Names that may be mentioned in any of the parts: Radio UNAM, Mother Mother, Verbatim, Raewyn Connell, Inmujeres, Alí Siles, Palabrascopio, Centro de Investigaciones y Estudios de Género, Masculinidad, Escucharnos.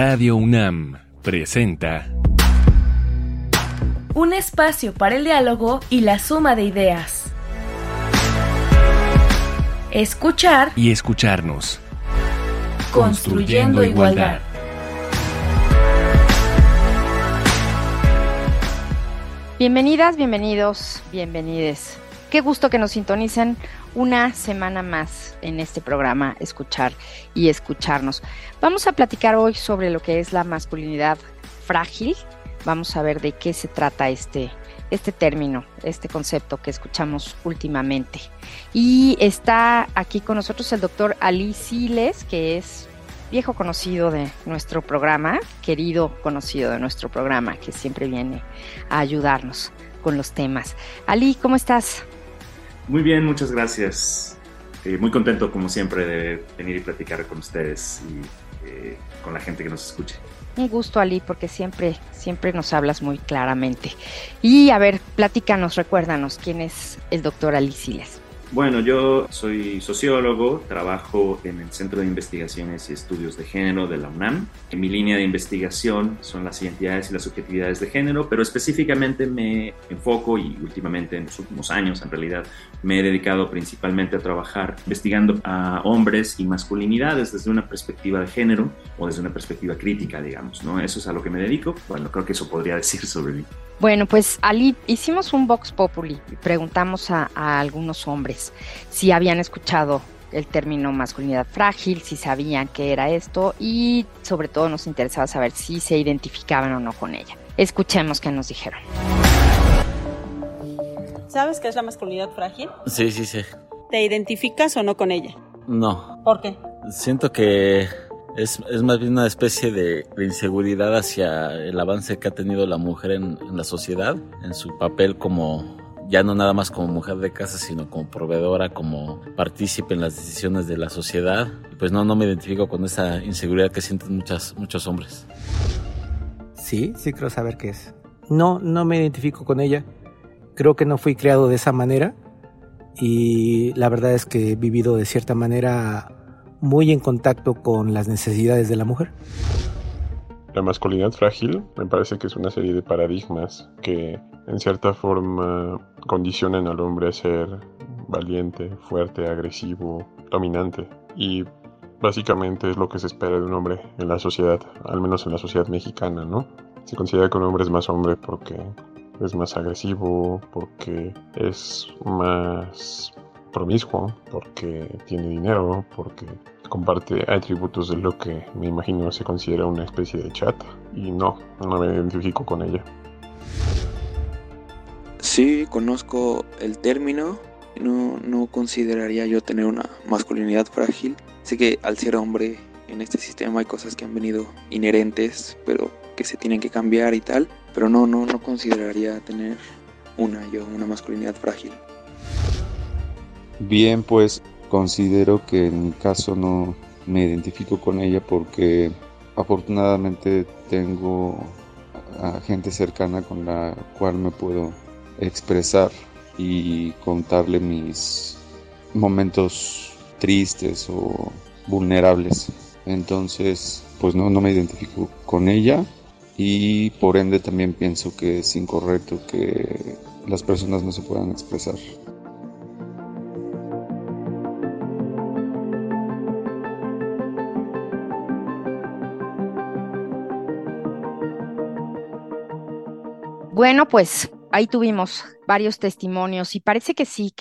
Radio UNAM presenta un espacio para el diálogo y la suma de ideas. Escuchar y escucharnos. Construyendo igualdad. Bienvenidas, bienvenidos, bienvenides. Qué gusto que nos sintonicen una semana más en este programa Escuchar y Escucharnos. Vamos a platicar hoy sobre lo que es la masculinidad frágil. Vamos a ver de qué se trata este término, este concepto que escuchamos últimamente. Y está aquí con nosotros el doctor Alí Siles, que es viejo conocido de nuestro programa, querido conocido de nuestro programa, que siempre viene a ayudarnos con los temas. Alí, ¿cómo estás? Muy bien, muchas gracias. Muy contento, como siempre, de venir y platicar con ustedes y con la gente que nos escuche. Un gusto, Alí, porque siempre nos hablas muy claramente. Y a ver, platícanos, recuérdanos, ¿quién es el doctor Alí Siles? Bueno, yo soy sociólogo, trabajo en el Centro de Investigaciones y Estudios de Género de la UNAM. En mi línea de investigación son las identidades y las subjetividades de género, pero específicamente me enfoco, y últimamente en los últimos años en realidad, me he dedicado principalmente a trabajar investigando a hombres y masculinidades desde una perspectiva de género o desde una perspectiva crítica, digamos, ¿no? Eso es a lo que me dedico. Bueno, creo que eso podría decir sobre mí. Bueno, pues Alí, hicimos un Vox Populi y preguntamos a algunos hombres si habían escuchado el término masculinidad frágil, si sabían qué era esto y sobre todo nos interesaba saber si se identificaban o no con ella. Escuchemos qué nos dijeron. ¿Sabes qué es la masculinidad frágil? Sí. ¿Te identificas o no con ella? No. ¿Por qué? Siento que Es más bien una especie de inseguridad hacia el avance que ha tenido la mujer en la sociedad, en su papel como, ya no nada más como mujer de casa, sino como proveedora, como partícipe en las decisiones de la sociedad. Pues no me identifico con esa inseguridad que sienten muchos hombres. Sí, creo saber qué es. No me identifico con ella. Creo que no fui creado de esa manera y la verdad es que he vivido de cierta manera muy en contacto con las necesidades de la mujer. La masculinidad frágil me parece que es una serie de paradigmas que en cierta forma condicionan al hombre a ser valiente, fuerte, agresivo, dominante. Y básicamente es lo que se espera de un hombre en la sociedad, al menos en la sociedad mexicana, ¿no? Se considera que un hombre es más hombre porque es más agresivo, porque es más promiscuo, porque tiene dinero, porque comparte atributos de lo que me imagino se considera una especie de chat, y no me identifico con ella. Sí, conozco el término. No consideraría yo tener una masculinidad frágil. Sé que al ser hombre en este sistema hay cosas que han venido inherentes, pero que se tienen que cambiar y tal, pero no consideraría tener una masculinidad frágil. Bien, pues considero que en mi caso no me identifico con ella porque afortunadamente tengo a gente cercana con la cual me puedo expresar y contarle mis momentos tristes o vulnerables. Entonces, pues no me identifico con ella y por ende también pienso que es incorrecto que las personas no se puedan expresar. Bueno, pues ahí tuvimos varios testimonios y parece que sí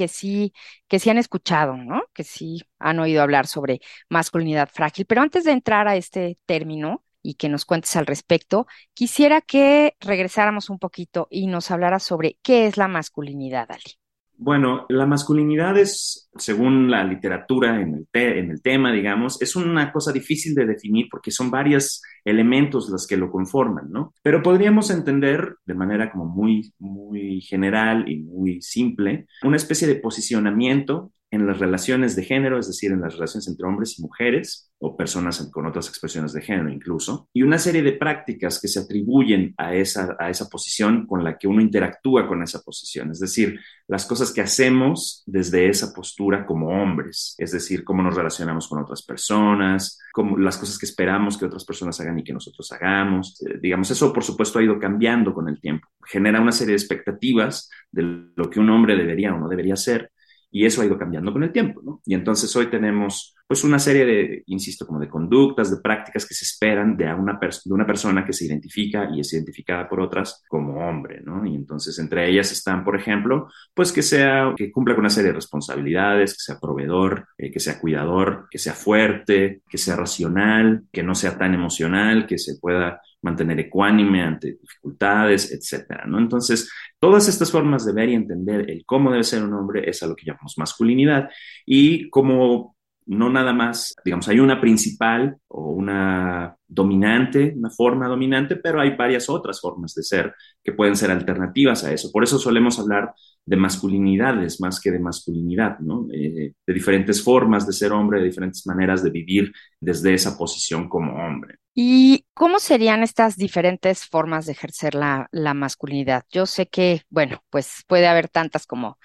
han escuchado, ¿no? Que sí han oído hablar sobre masculinidad frágil. Pero antes de entrar a este término y que nos cuentes al respecto, quisiera que regresáramos un poquito y nos hablaras sobre qué es la masculinidad, Alí. Bueno, la masculinidad es, según la literatura en el tema, digamos, es una cosa difícil de definir porque son varios elementos los que lo conforman, ¿no? Pero podríamos entender de manera como muy, muy general y muy simple una especie de posicionamiento en las relaciones de género, es decir, en las relaciones entre hombres y mujeres, o personas con otras expresiones de género incluso, y una serie de prácticas que se atribuyen a esa posición con la que uno interactúa con esa posición, es decir, las cosas que hacemos desde esa postura como hombres, es decir, cómo nos relacionamos con otras personas, cómo, las cosas que esperamos que otras personas hagan y que nosotros hagamos, digamos, eso por supuesto ha ido cambiando con el tiempo, genera una serie de expectativas de lo que un hombre debería o no debería hacer, y eso ha ido cambiando con el tiempo, ¿no? Y entonces hoy tenemos pues una serie de, insisto, como de conductas, de prácticas que se esperan de una persona que se identifica y es identificada por otras como hombre, ¿no? Y entonces entre ellas están, por ejemplo, pues que cumpla con una serie de responsabilidades, que sea proveedor, que sea cuidador, que sea fuerte, que sea racional, que no sea tan emocional, que se pueda mantener ecuánime ante dificultades, etcétera, ¿no? Entonces, todas estas formas de ver y entender el cómo debe ser un hombre es a lo que llamamos masculinidad, y como no nada más, digamos, hay una principal o una dominante, una forma dominante, pero hay varias otras formas de ser que pueden ser alternativas a eso. Por eso solemos hablar de masculinidades más que de masculinidad, ¿no? De diferentes formas de ser hombre, de diferentes maneras de vivir desde esa posición como hombre. ¿Y cómo serían estas diferentes formas de ejercer la masculinidad? Yo sé que, bueno, pues puede haber tantas como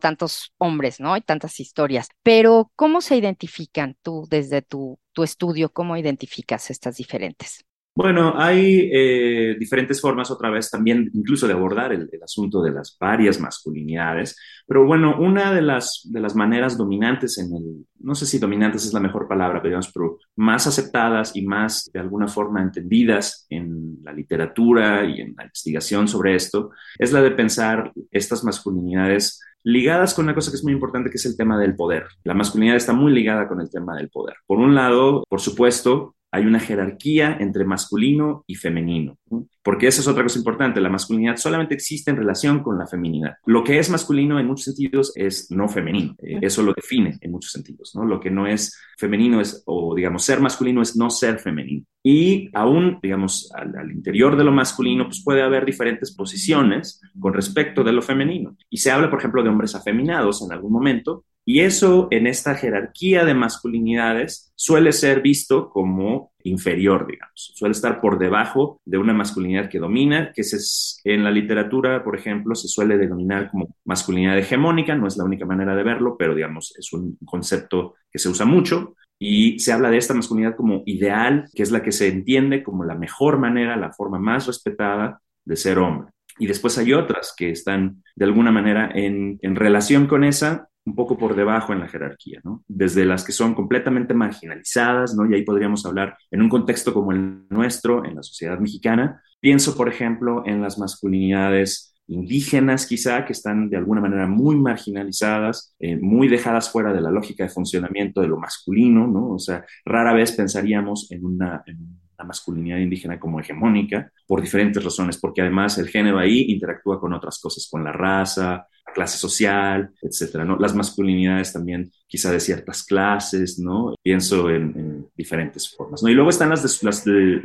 tantos hombres, ¿no? Hay tantas historias, pero ¿cómo se identifican tú desde tu estudio? ¿Cómo identificas estas diferentes? Bueno, hay diferentes formas otra vez también incluso de abordar el asunto de las varias masculinidades, pero bueno, una de las maneras dominantes no sé si dominantes es la mejor palabra, pero digamos, pero más aceptadas y más de alguna forma entendidas en la literatura y en la investigación sobre esto, es la de pensar estas masculinidades ligadas con una cosa que es muy importante, que es el tema del poder. La masculinidad está muy ligada con el tema del poder. Por un lado, por supuesto, hay una jerarquía entre masculino y femenino, ¿no? Porque esa es otra cosa importante, la masculinidad solamente existe en relación con la feminidad. Lo que es masculino en muchos sentidos es no femenino, eso lo define en muchos sentidos, ¿no? Lo que no es femenino es, o digamos, ser masculino es no ser femenino. Y aún, digamos, al interior de lo masculino, pues puede haber diferentes posiciones con respecto de lo femenino. Y se habla, por ejemplo, de hombres afeminados en algún momento, y eso en esta jerarquía de masculinidades suele ser visto como inferior, digamos. Suele estar por debajo de una masculinidad que domina, que en la literatura, por ejemplo, se suele denominar como masculinidad hegemónica. No es la única manera de verlo, pero digamos, es un concepto que se usa mucho. Y se habla de esta masculinidad como ideal, que es la que se entiende como la mejor manera, la forma más respetada de ser hombre. Y después hay otras que están, de alguna manera, en relación con esa, un poco por debajo en la jerarquía, ¿no? Desde las que son completamente marginalizadas, ¿no? Y ahí podríamos hablar en un contexto como el nuestro, en la sociedad mexicana. Pienso, por ejemplo, en las masculinidades indígenas, quizá, que están de alguna manera muy marginalizadas, muy dejadas fuera de la lógica de funcionamiento de lo masculino, ¿no? O sea, rara vez pensaríamos en la masculinidad indígena como hegemónica, por diferentes razones, porque además el género ahí interactúa con otras cosas, con la raza, la clase social, etcétera, ¿no? Las masculinidades también quizá de ciertas clases, ¿no? Pienso en diferentes formas, ¿no? Y luego están las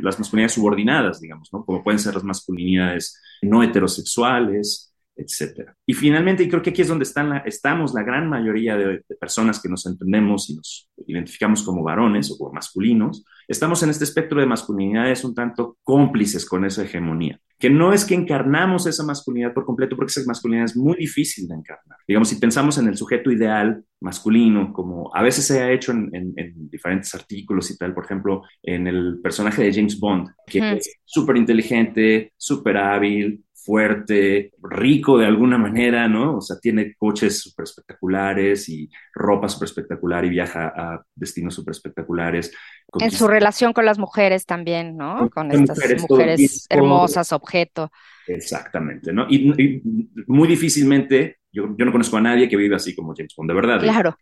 masculinidades subordinadas, digamos, ¿no? Como pueden ser las masculinidades no heterosexuales, etcétera. Y finalmente, y creo que aquí es donde estamos la gran mayoría de personas que nos entendemos y nos identificamos como varones o como masculinos, estamos en este espectro de masculinidades un tanto cómplices con esa hegemonía, que no es que encarnamos esa masculinidad por completo, porque esa masculinidad es muy difícil de encarnar. Digamos, si pensamos en el sujeto ideal masculino, como a veces se ha hecho en diferentes artículos y tal, por ejemplo, en el personaje de James Bond, que es súper inteligente, súper hábil, fuerte, rico de alguna manera, ¿no? O sea, tiene coches súper espectaculares y ropa súper espectacular y viaja a destinos súper espectaculares. En su relación con las mujeres también, ¿no? Con estas mujeres hermosas, objeto. Exactamente, ¿no? Y muy difícilmente, yo no conozco a nadie que viva así como James Bond, de verdad. Claro.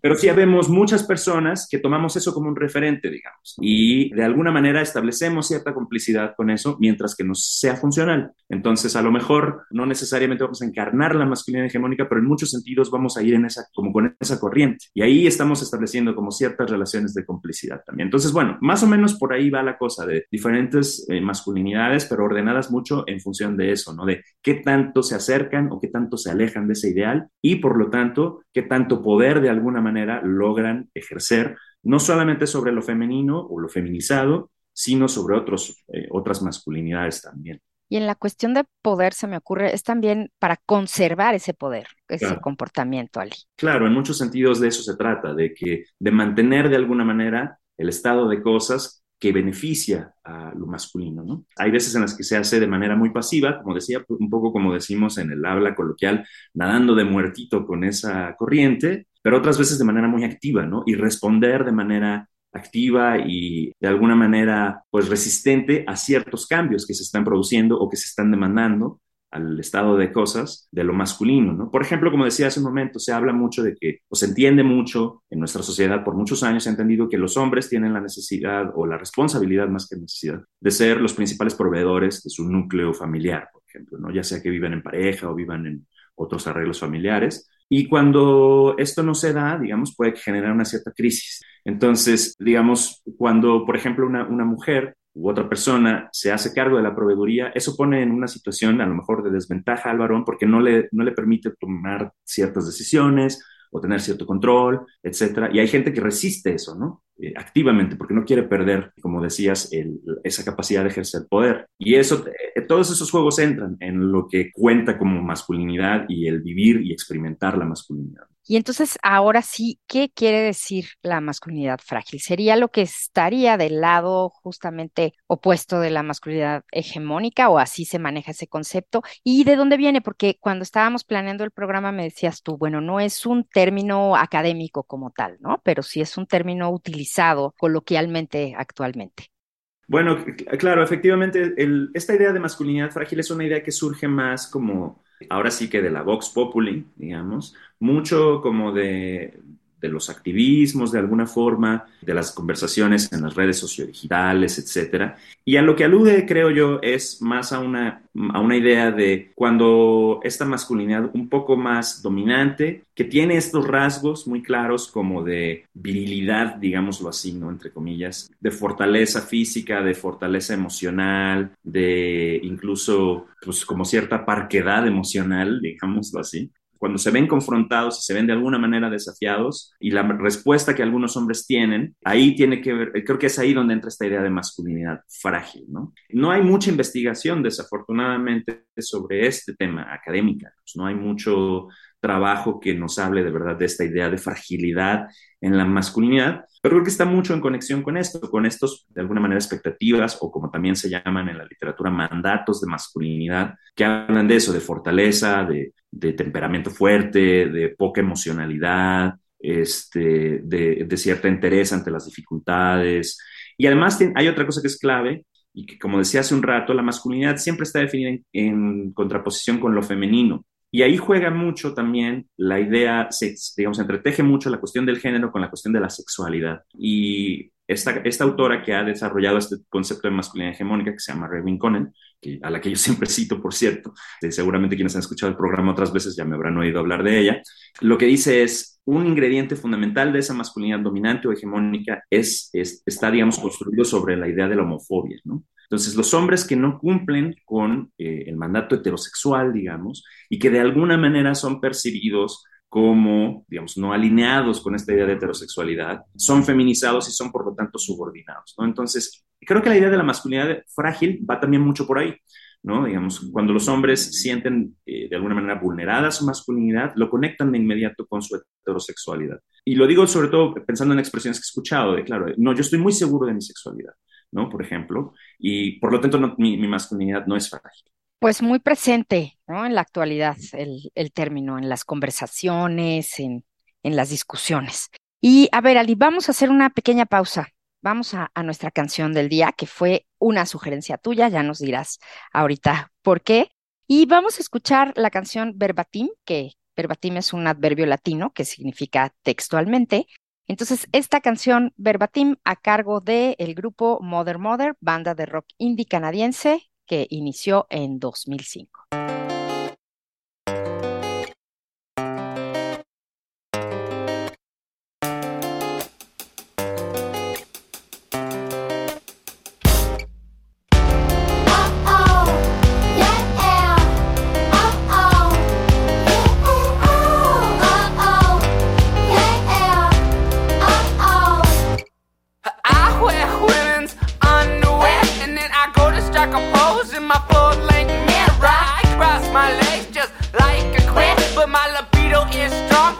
Pero sí vemos muchas personas que tomamos eso como un referente, digamos, y de alguna manera establecemos cierta complicidad con eso mientras que nos sea funcional. Entonces, a lo mejor no necesariamente vamos a encarnar la masculinidad hegemónica, pero en muchos sentidos vamos a ir como con esa corriente. Y ahí estamos estableciendo como ciertas relaciones de complicidad también. Entonces, bueno, más o menos por ahí va la cosa de diferentes masculinidades, pero ordenadas mucho en función de eso, ¿no? De qué tanto se acercan o qué tanto se alejan de ese ideal y, por lo tanto, qué tanto poder de alguna manera logran ejercer, no solamente sobre lo femenino o lo feminizado, sino sobre otras masculinidades también. Y en la cuestión de poder, se me ocurre, es también para conservar ese poder, ese comportamiento, Ali. Claro, en muchos sentidos de eso se trata, de mantener de alguna manera el estado de cosas que beneficia a lo masculino, ¿no? Hay veces en las que se hace de manera muy pasiva, como decía, un poco como decimos en el habla coloquial, nadando de muertito con esa corriente, pero otras veces de manera muy activa, ¿no? Y responder de manera activa y de alguna manera pues resistente a ciertos cambios que se están produciendo o que se están demandando al estado de cosas de lo masculino, ¿no? Por ejemplo, como decía hace un momento, se habla mucho de que, o se entiende mucho en nuestra sociedad, por muchos años se ha entendido que los hombres tienen la necesidad o la responsabilidad, más que necesidad, de ser los principales proveedores de su núcleo familiar, por ejemplo, ¿no? Ya sea que vivan en pareja o vivan en otros arreglos familiares. Y cuando esto no se da, digamos, puede generar una cierta crisis. Entonces, digamos, cuando, por ejemplo, una mujer u otra persona se hace cargo de la proveeduría, eso pone en una situación a lo mejor de desventaja al varón porque no le permite tomar ciertas decisiones o tener cierto control, etcétera. Y hay gente que resiste eso, ¿no? Activamente, porque no quiere perder, como decías, esa capacidad de ejercer poder. Y eso, todos esos juegos entran en lo que cuenta como masculinidad y el vivir y experimentar la masculinidad. Y entonces, ahora sí, ¿qué quiere decir la masculinidad frágil? ¿Sería lo que estaría del lado justamente opuesto de la masculinidad hegemónica, o así se maneja ese concepto? ¿Y de dónde viene? Porque cuando estábamos planeando el programa me decías tú, bueno, no es un término académico como tal, ¿no? Pero sí es un término utilizado coloquialmente actualmente. Bueno, claro, efectivamente, esta idea de masculinidad frágil es una idea que surge más como... ahora sí que de la Vox Populi, digamos, mucho como de los activismos, de alguna forma, de las conversaciones en las redes sociodigitales, etcétera. Y a lo que alude, creo yo, es más a una idea de cuando esta masculinidad un poco más dominante, que tiene estos rasgos muy claros como de virilidad, digámoslo así, ¿no? Entre comillas, de fortaleza física, de fortaleza emocional, de incluso pues como cierta parquedad emocional, digámoslo así. Cuando se ven confrontados y se ven de alguna manera desafiados y la respuesta que algunos hombres tienen, ahí tiene que ver, creo que es ahí donde entra esta idea de masculinidad frágil, ¿no? No hay mucha investigación, desafortunadamente, sobre este tema académica, pues no hay mucho trabajo que nos hable de verdad de esta idea de fragilidad en la masculinidad, pero creo que está mucho en conexión con esto, con estos, de alguna manera, expectativas, o como también se llaman en la literatura, mandatos de masculinidad, que hablan de eso, de fortaleza, de temperamento fuerte, de poca emocionalidad, de cierta entereza ante las dificultades. Y además hay otra cosa que es clave, y que, como decía hace un rato, la masculinidad siempre está definida en contraposición con lo femenino. Y ahí juega mucho también la idea, digamos, entreteje mucho la cuestión del género con la cuestión de la sexualidad. Y esta autora que ha desarrollado este concepto de masculinidad hegemónica, que se llama Raewyn Connell, a la que yo siempre cito, por cierto, seguramente quienes han escuchado el programa otras veces ya me habrán oído hablar de ella, lo que dice es, un ingrediente fundamental de esa masculinidad dominante o hegemónica está, digamos, construido sobre la idea de la homofobia, ¿no? Entonces, los hombres que no cumplen con el mandato heterosexual, digamos, y que de alguna manera son percibidos como, digamos, no alineados con esta idea de heterosexualidad, son feminizados y son, por lo tanto, subordinados, ¿no? Entonces, creo que la idea de la masculinidad frágil va también mucho por ahí, ¿no? Digamos, cuando los hombres sienten de alguna manera vulnerada su masculinidad, lo conectan de inmediato con su heterosexualidad. Y lo digo sobre todo pensando en expresiones que he escuchado, de claro, no, yo estoy muy seguro de mi sexualidad, ¿no? Por ejemplo, y por lo tanto no, mi masculinidad no es frágil. Pues muy presente, ¿no? En la actualidad el término, en las conversaciones, en las discusiones. Y a ver, Ali, vamos a hacer una pequeña pausa. Vamos a nuestra canción del día, que fue una sugerencia tuya, ya nos dirás ahorita por qué. Y vamos a escuchar la canción Verbatim, que Verbatim es un adverbio latino que significa textualmente. Entonces, esta canción Verbatim, a cargo del grupo Mother Mother, banda de rock indie canadiense que inició en 2005.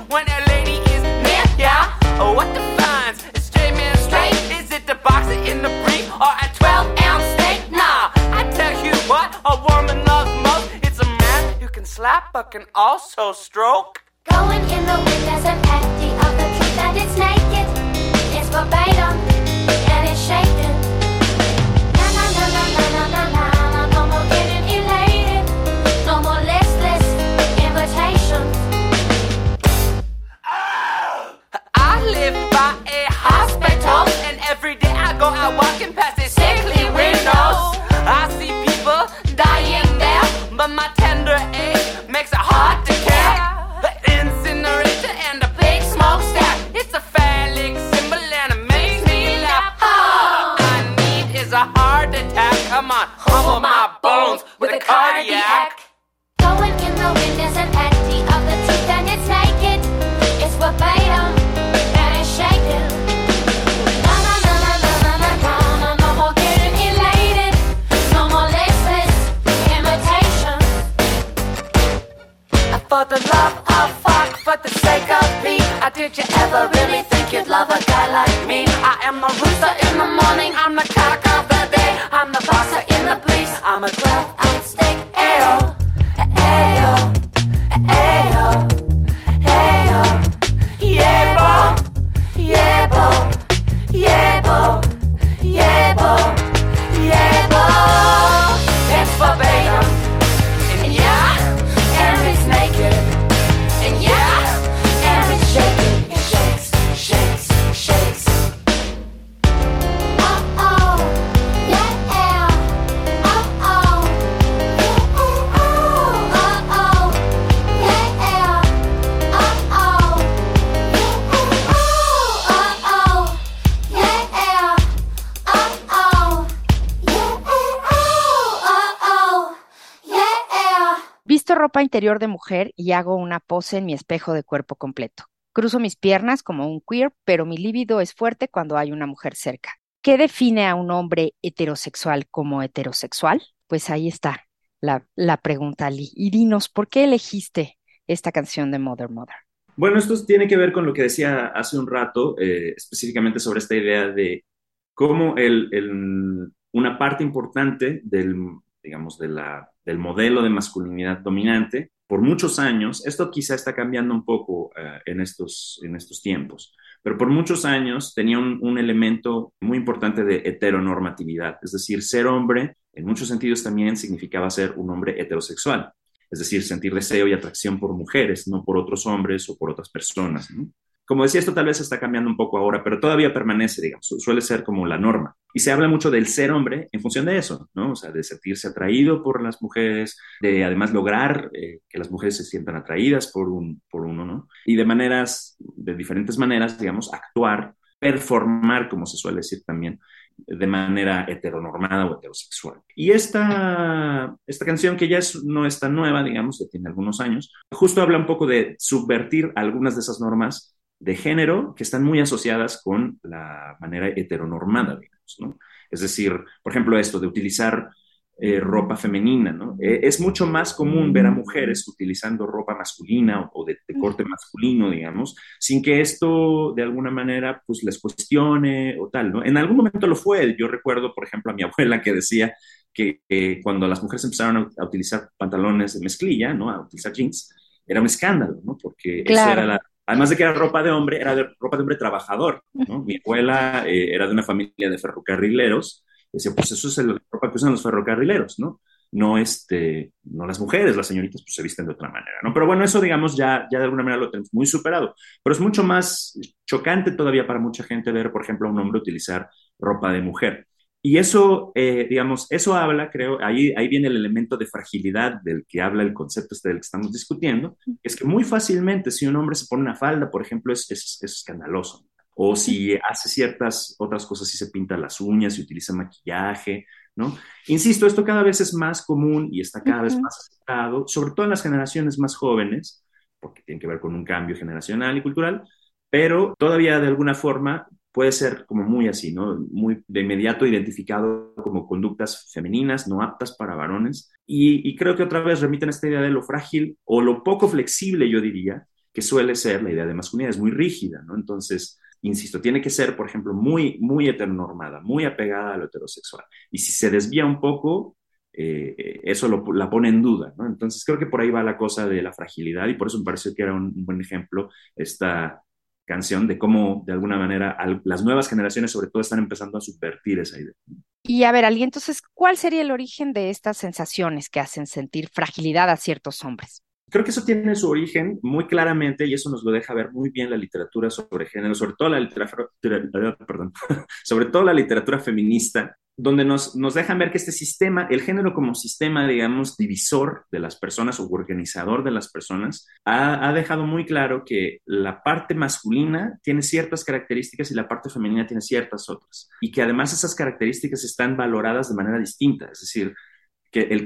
when a lady is mad, yeah? Oh, what the fines? A straight man straight? Is it the boxer in the brief or a 12-ounce steak? Nah, I tell you what a woman loves most. It's a man who can slap but can also stroke. Going in the wind as an acting of the truth that it's naked. It's verbatim and it's shaken. Na na na na na na na na na. No more getting elated. No more listless invitations. Oh! I live by a hospital, and every day I go out walking past the sickly windows. I see people dying there, but my tender ache makes it hard to care. Incinerator and a big smokestack. It's a phallic symbol and it makes me laugh. All I need is a heart attack. Come on, humble my bones with a cardiac. Going in the wind is an acting of the truth and it's naked. It's verbatim and it's shaken. Na na na na na na na na. No more getting elated. No more listless imitations. I fought the love of for the sake of me, did you ever really think you'd love a guy like me? I am the rooster in the morning, I'm the cock of the day, I'm the boxer in the breeze, I'm a 12-ounce steak. Ayo, ayo, ayo, ayo. Yeah, bo, yeah, bo, yeah, bo, yeah, bo, yeah, bo. It's verbatim, and yeah, and it's naked. Visto ropa interior de mujer y hago una pose en mi espejo de cuerpo completo. Cruzo mis piernas como un queer, pero mi líbido es fuerte cuando hay una mujer cerca. ¿Qué define a un hombre heterosexual como heterosexual? Pues ahí está la pregunta, Alí. Y dinos, ¿por qué elegiste esta canción de Mother Mother? Bueno, esto tiene que ver con lo que decía hace un rato, específicamente sobre esta idea de cómo una parte importante del modelo de masculinidad dominante, por muchos años, esto quizá está cambiando un poco en estos tiempos, pero por muchos años tenía un elemento muy importante de heteronormatividad, es decir, ser hombre en muchos sentidos también significaba ser un hombre heterosexual, es decir, sentir deseo y atracción por mujeres, no por otros hombres o por otras personas, ¿no? Como decía, esto tal vez está cambiando un poco ahora, pero todavía permanece, suele ser como la norma. Y se habla mucho del ser hombre en función de eso, ¿no? O sea, de sentirse atraído por las mujeres, de además lograr que las mujeres se sientan atraídas por uno, ¿no? Y de diferentes maneras, actuar, performar, como se suele decir también, de manera heteronormada o heterosexual. Y esta canción, que ya no es tan nueva, ya tiene algunos años, justo habla un poco de subvertir algunas de esas normas de género que están muy asociadas con la manera heteronormada, ¿no? Es decir, por ejemplo, esto de utilizar ropa femenina, ¿no? Es mucho más común ver a mujeres utilizando ropa masculina o de corte masculino, sin que esto de alguna manera pues les cuestione o tal, ¿no? En algún momento lo fue. Yo recuerdo, por ejemplo, a mi abuela que decía que cuando las mujeres empezaron a utilizar pantalones de mezclilla, ¿no? A utilizar jeans, era un escándalo, ¿no? Porque claro. Esa era la... Además de que era ropa de hombre, era ropa de hombre trabajador, ¿no? Mi abuela era de una familia de ferrocarrileros. Decía, pues eso es la ropa que usan los ferrocarrileros, ¿no? No las mujeres, las señoritas, pues se visten de otra manera, ¿no? Pero bueno, eso, ya de alguna manera lo tenemos muy superado. Pero es mucho más chocante todavía para mucha gente ver, por ejemplo, a un hombre utilizar ropa de mujer. Y eso, eso habla, creo, ahí viene el elemento de fragilidad del que habla el concepto del que estamos discutiendo, es que muy fácilmente si un hombre se pone una falda, por ejemplo, es escandaloso, o si hace ciertas otras cosas, si se pinta las uñas, si utiliza maquillaje, ¿no? Insisto, esto cada vez es más común y está cada vez más aceptado, sobre todo en las generaciones más jóvenes, porque tiene que ver con un cambio generacional y cultural, pero todavía de alguna forma... puede ser como muy así, ¿no? Muy de inmediato identificado como conductas femeninas, no aptas para varones. Y creo que otra vez remiten a esta idea de lo frágil o lo poco flexible, yo diría, que suele ser la idea de masculinidad, es muy rígida, ¿no? Entonces, insisto, tiene que ser, por ejemplo, muy heteronormada, muy apegada a lo heterosexual. Y si se desvía un poco, eso la pone en duda, ¿no? Entonces creo que por ahí va la cosa de la fragilidad, y por eso me pareció que era un buen ejemplo esta canción de cómo, de alguna manera, las nuevas generaciones sobre todo están empezando a subvertir esa idea. Y a ver, Ali, entonces, ¿cuál sería el origen de estas sensaciones que hacen sentir fragilidad a ciertos hombres? Creo que eso tiene su origen muy claramente, y eso nos lo deja ver muy bien la literatura sobre género, sobre todo la literatura feminista, donde nos dejan ver que este sistema, el género como sistema, digamos, divisor de las personas o organizador de las personas, ha dejado muy claro que la parte masculina tiene ciertas características y la parte femenina tiene ciertas otras, y que además esas características están valoradas de manera distinta, es decir, que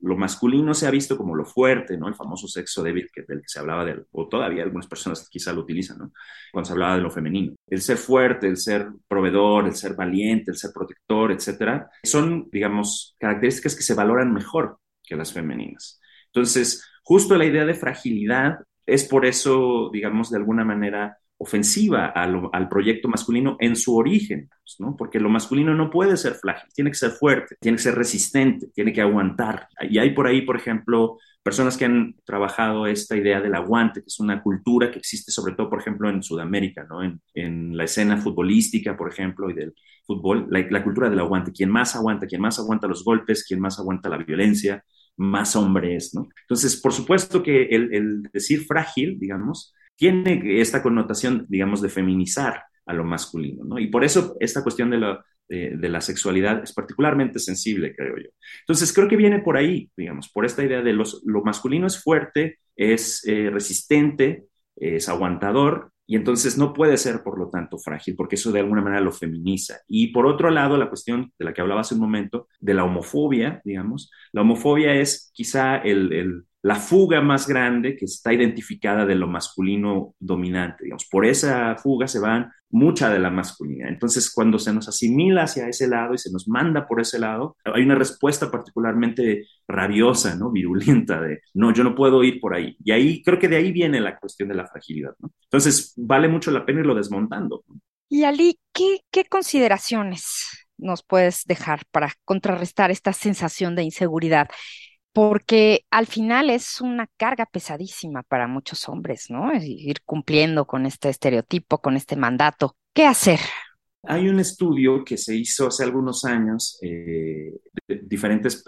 lo masculino se ha visto como lo fuerte, ¿no? El famoso sexo débil del que se hablaba, o todavía algunas personas quizá lo utilizan, ¿no? Cuando se hablaba de lo femenino. El ser fuerte, el ser proveedor, el ser valiente, el ser protector, etcétera, son, digamos, características que se valoran mejor que las femeninas. Entonces, justo la idea de fragilidad es por eso, digamos, de alguna manera ofensiva al proyecto masculino en su origen, ¿no? Porque lo masculino no puede ser frágil, tiene que ser fuerte, tiene que ser resistente, tiene que aguantar. Y hay por ahí, por ejemplo, personas que han trabajado esta idea del aguante, que es una cultura que existe sobre todo, por ejemplo, en Sudamérica, ¿no? En la escena futbolística, por ejemplo, y del fútbol, la cultura del aguante. Quien más aguanta los golpes, quien más aguanta la violencia, más hombre es, ¿no? Entonces, por supuesto que el decir frágil, digamos, tiene esta connotación, digamos, de feminizar a lo masculino, ¿no? Y por eso esta cuestión de la sexualidad es particularmente sensible, creo yo. Entonces, creo que viene por ahí, digamos, por esta idea de lo masculino es fuerte, es resistente, es aguantador, y entonces no puede ser, por lo tanto, frágil, porque eso de alguna manera lo feminiza. Y por otro lado, la cuestión de la que hablaba hace un momento, de la homofobia, digamos, la homofobia es quizá la fuga más grande que está identificada de lo masculino dominante, digamos. Por esa fuga se van mucha de la masculinidad. Entonces, cuando se nos asimila hacia ese lado y se nos manda por ese lado, hay una respuesta particularmente rabiosa, ¿no? Virulenta de, no, yo no puedo ir por ahí. Y ahí, creo que de ahí viene la cuestión de la fragilidad, ¿no? Entonces, vale mucho la pena irlo desmontando, ¿no? Y Ali, ¿qué consideraciones nos puedes dejar para contrarrestar esta sensación de inseguridad? Porque al final es una carga pesadísima para muchos hombres, ¿no? Ir cumpliendo con este estereotipo, con este mandato. ¿Qué hacer? Hay un estudio que se hizo hace algunos años de diferentes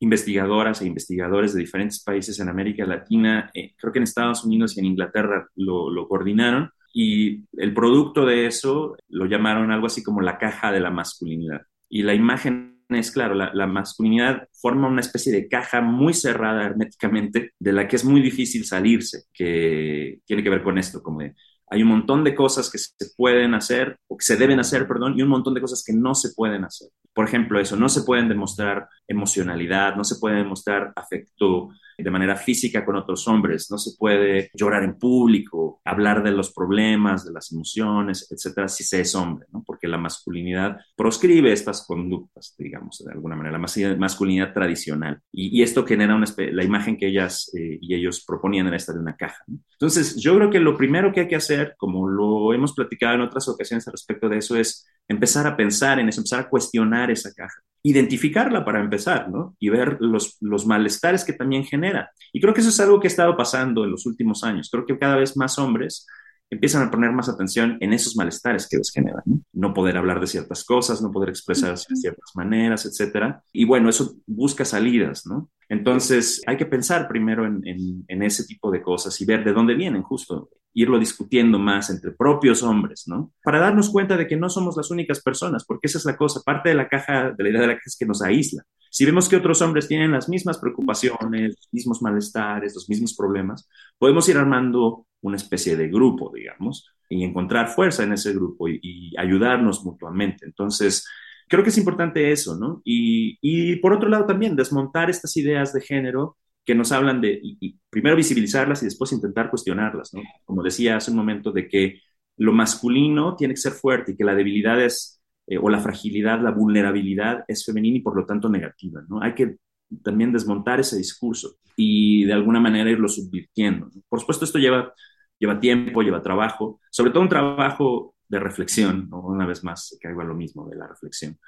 investigadoras e investigadores de diferentes países en América Latina, creo que en Estados Unidos y en Inglaterra lo coordinaron, y el producto de eso lo llamaron algo así como la caja de la masculinidad. Y la imagen es, claro, la masculinidad forma una especie de caja muy cerrada herméticamente, de la que es muy difícil salirse, que tiene que ver con esto, como de, hay un montón de cosas que se pueden hacer, o que se deben hacer, perdón, y un montón de cosas que no se pueden hacer. Por ejemplo, eso, no se pueden demostrar emocionalidad, no se puede demostrar afecto de manera física con otros hombres, no se puede llorar en público, hablar de los problemas, de las emociones, etcétera, si se es hombre, ¿no? Porque la masculinidad proscribe estas conductas, digamos, de alguna manera, la masculinidad tradicional. Y esto genera la imagen que ellas y ellos proponían era esta de una caja, ¿no? Entonces, yo creo que lo primero que hay que hacer, como lo hemos platicado en otras ocasiones al respecto de eso, es empezar a pensar en eso, empezar a cuestionar esa caja. Identificarla para empezar, ¿no? Y ver los malestares que también genera. Y creo que eso es algo que ha estado pasando en los últimos años. Creo que cada vez más hombres empiezan a poner más atención en esos malestares que les generan, ¿no? No poder hablar de ciertas cosas, no poder expresarse de ciertas maneras, etcétera. Y bueno, eso busca salidas, ¿no? Entonces, hay que pensar primero en ese tipo de cosas y ver de dónde vienen, justo. Irlo discutiendo más entre propios hombres, ¿no? Para darnos cuenta de que no somos las únicas personas, porque esa es la cosa. Parte de la caja, de la idea de la caja, es que nos aísla. Si vemos que otros hombres tienen las mismas preocupaciones, los mismos malestares, los mismos problemas, podemos ir armando una especie de grupo, digamos, y encontrar fuerza en ese grupo y ayudarnos mutuamente. Entonces, creo que es importante eso, ¿no? Y por otro lado también, desmontar estas ideas de género que nos hablan de, y primero visibilizarlas y después intentar cuestionarlas, ¿no? Como decía hace un momento, de que lo masculino tiene que ser fuerte y que la debilidad es, o la fragilidad, la vulnerabilidad es femenina y por lo tanto negativa, ¿no? Hay que también desmontar ese discurso y de alguna manera irlo subvirtiendo, ¿no? Por supuesto, esto lleva lleva tiempo, lleva trabajo, sobre todo un trabajo de reflexión, ¿no? Una vez más, caigo a lo mismo de la reflexión,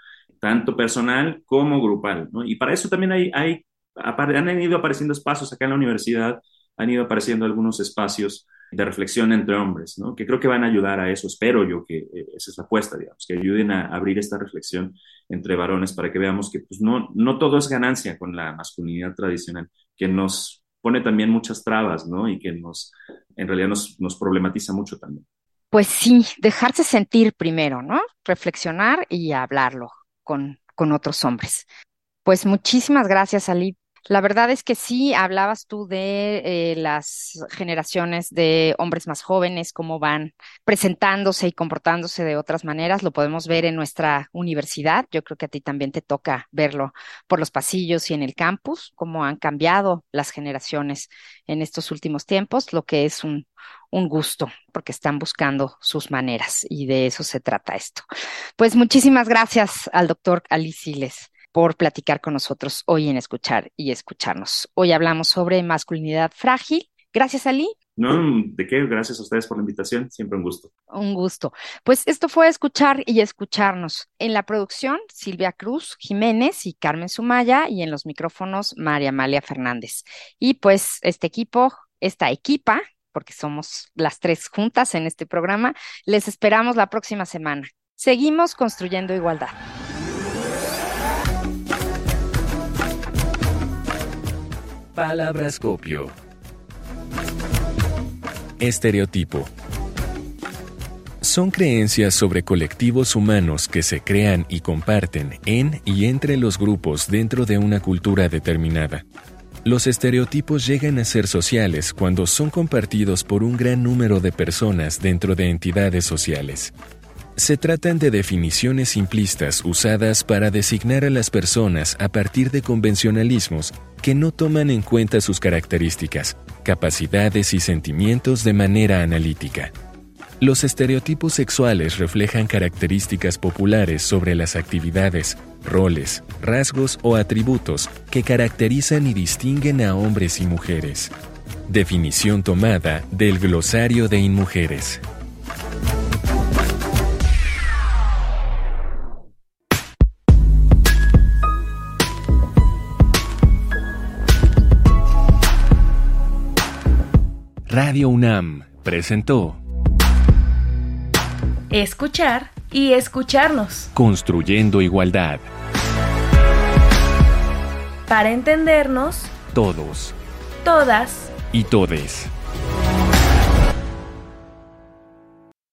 tanto personal como grupal, ¿no? Y para eso también han ido apareciendo espacios acá en la universidad, han ido apareciendo algunos espacios de reflexión entre hombres, ¿no? Que creo que van a ayudar a eso, espero yo que esa es la apuesta, digamos, que ayuden a abrir esta reflexión entre varones para que veamos que pues, no todo es ganancia con la masculinidad tradicional, que nos pone también muchas trabas, ¿no? Y que en realidad nos problematiza mucho también. Pues sí, dejarse sentir primero, ¿no? Reflexionar y hablarlo con otros hombres. Pues muchísimas gracias, Alí. La verdad es que sí, hablabas tú de las generaciones de hombres más jóvenes, cómo van presentándose y comportándose de otras maneras. Lo podemos ver en nuestra universidad. Yo creo que a ti también te toca verlo por los pasillos y en el campus, cómo han cambiado las generaciones en estos últimos tiempos, lo que es un gusto, porque están buscando sus maneras y de eso se trata esto. Pues muchísimas gracias al doctor Alí Siles por platicar con nosotros hoy en Escuchar y Escucharnos. Hoy hablamos sobre masculinidad frágil. Gracias, Alí. No, ¿de qué? Gracias a ustedes por la invitación. Siempre un gusto. Un gusto. Pues esto fue Escuchar y Escucharnos. En la producción, Silvia Cruz Jiménez y Carmen Sumaya, y en los micrófonos, María Amalia Fernández. Y pues esta equipa, porque somos las tres juntas en este programa, les esperamos la próxima semana. Seguimos construyendo igualdad. Palabrascopio. Estereotipo. Son creencias sobre colectivos humanos que se crean y comparten en y entre los grupos dentro de una cultura determinada. Los estereotipos llegan a ser sociales cuando son compartidos por un gran número de personas dentro de entidades sociales. Se tratan de definiciones simplistas usadas para designar a las personas a partir de convencionalismos que no toman en cuenta sus características, capacidades y sentimientos de manera analítica. Los estereotipos sexuales reflejan características populares sobre las actividades, roles, rasgos o atributos que caracterizan y distinguen a hombres y mujeres. Definición tomada del glosario de Inmujeres. Radio UNAM presentó Escuchar y Escucharnos. Construyendo igualdad. Para entendernos todos, todas y todes.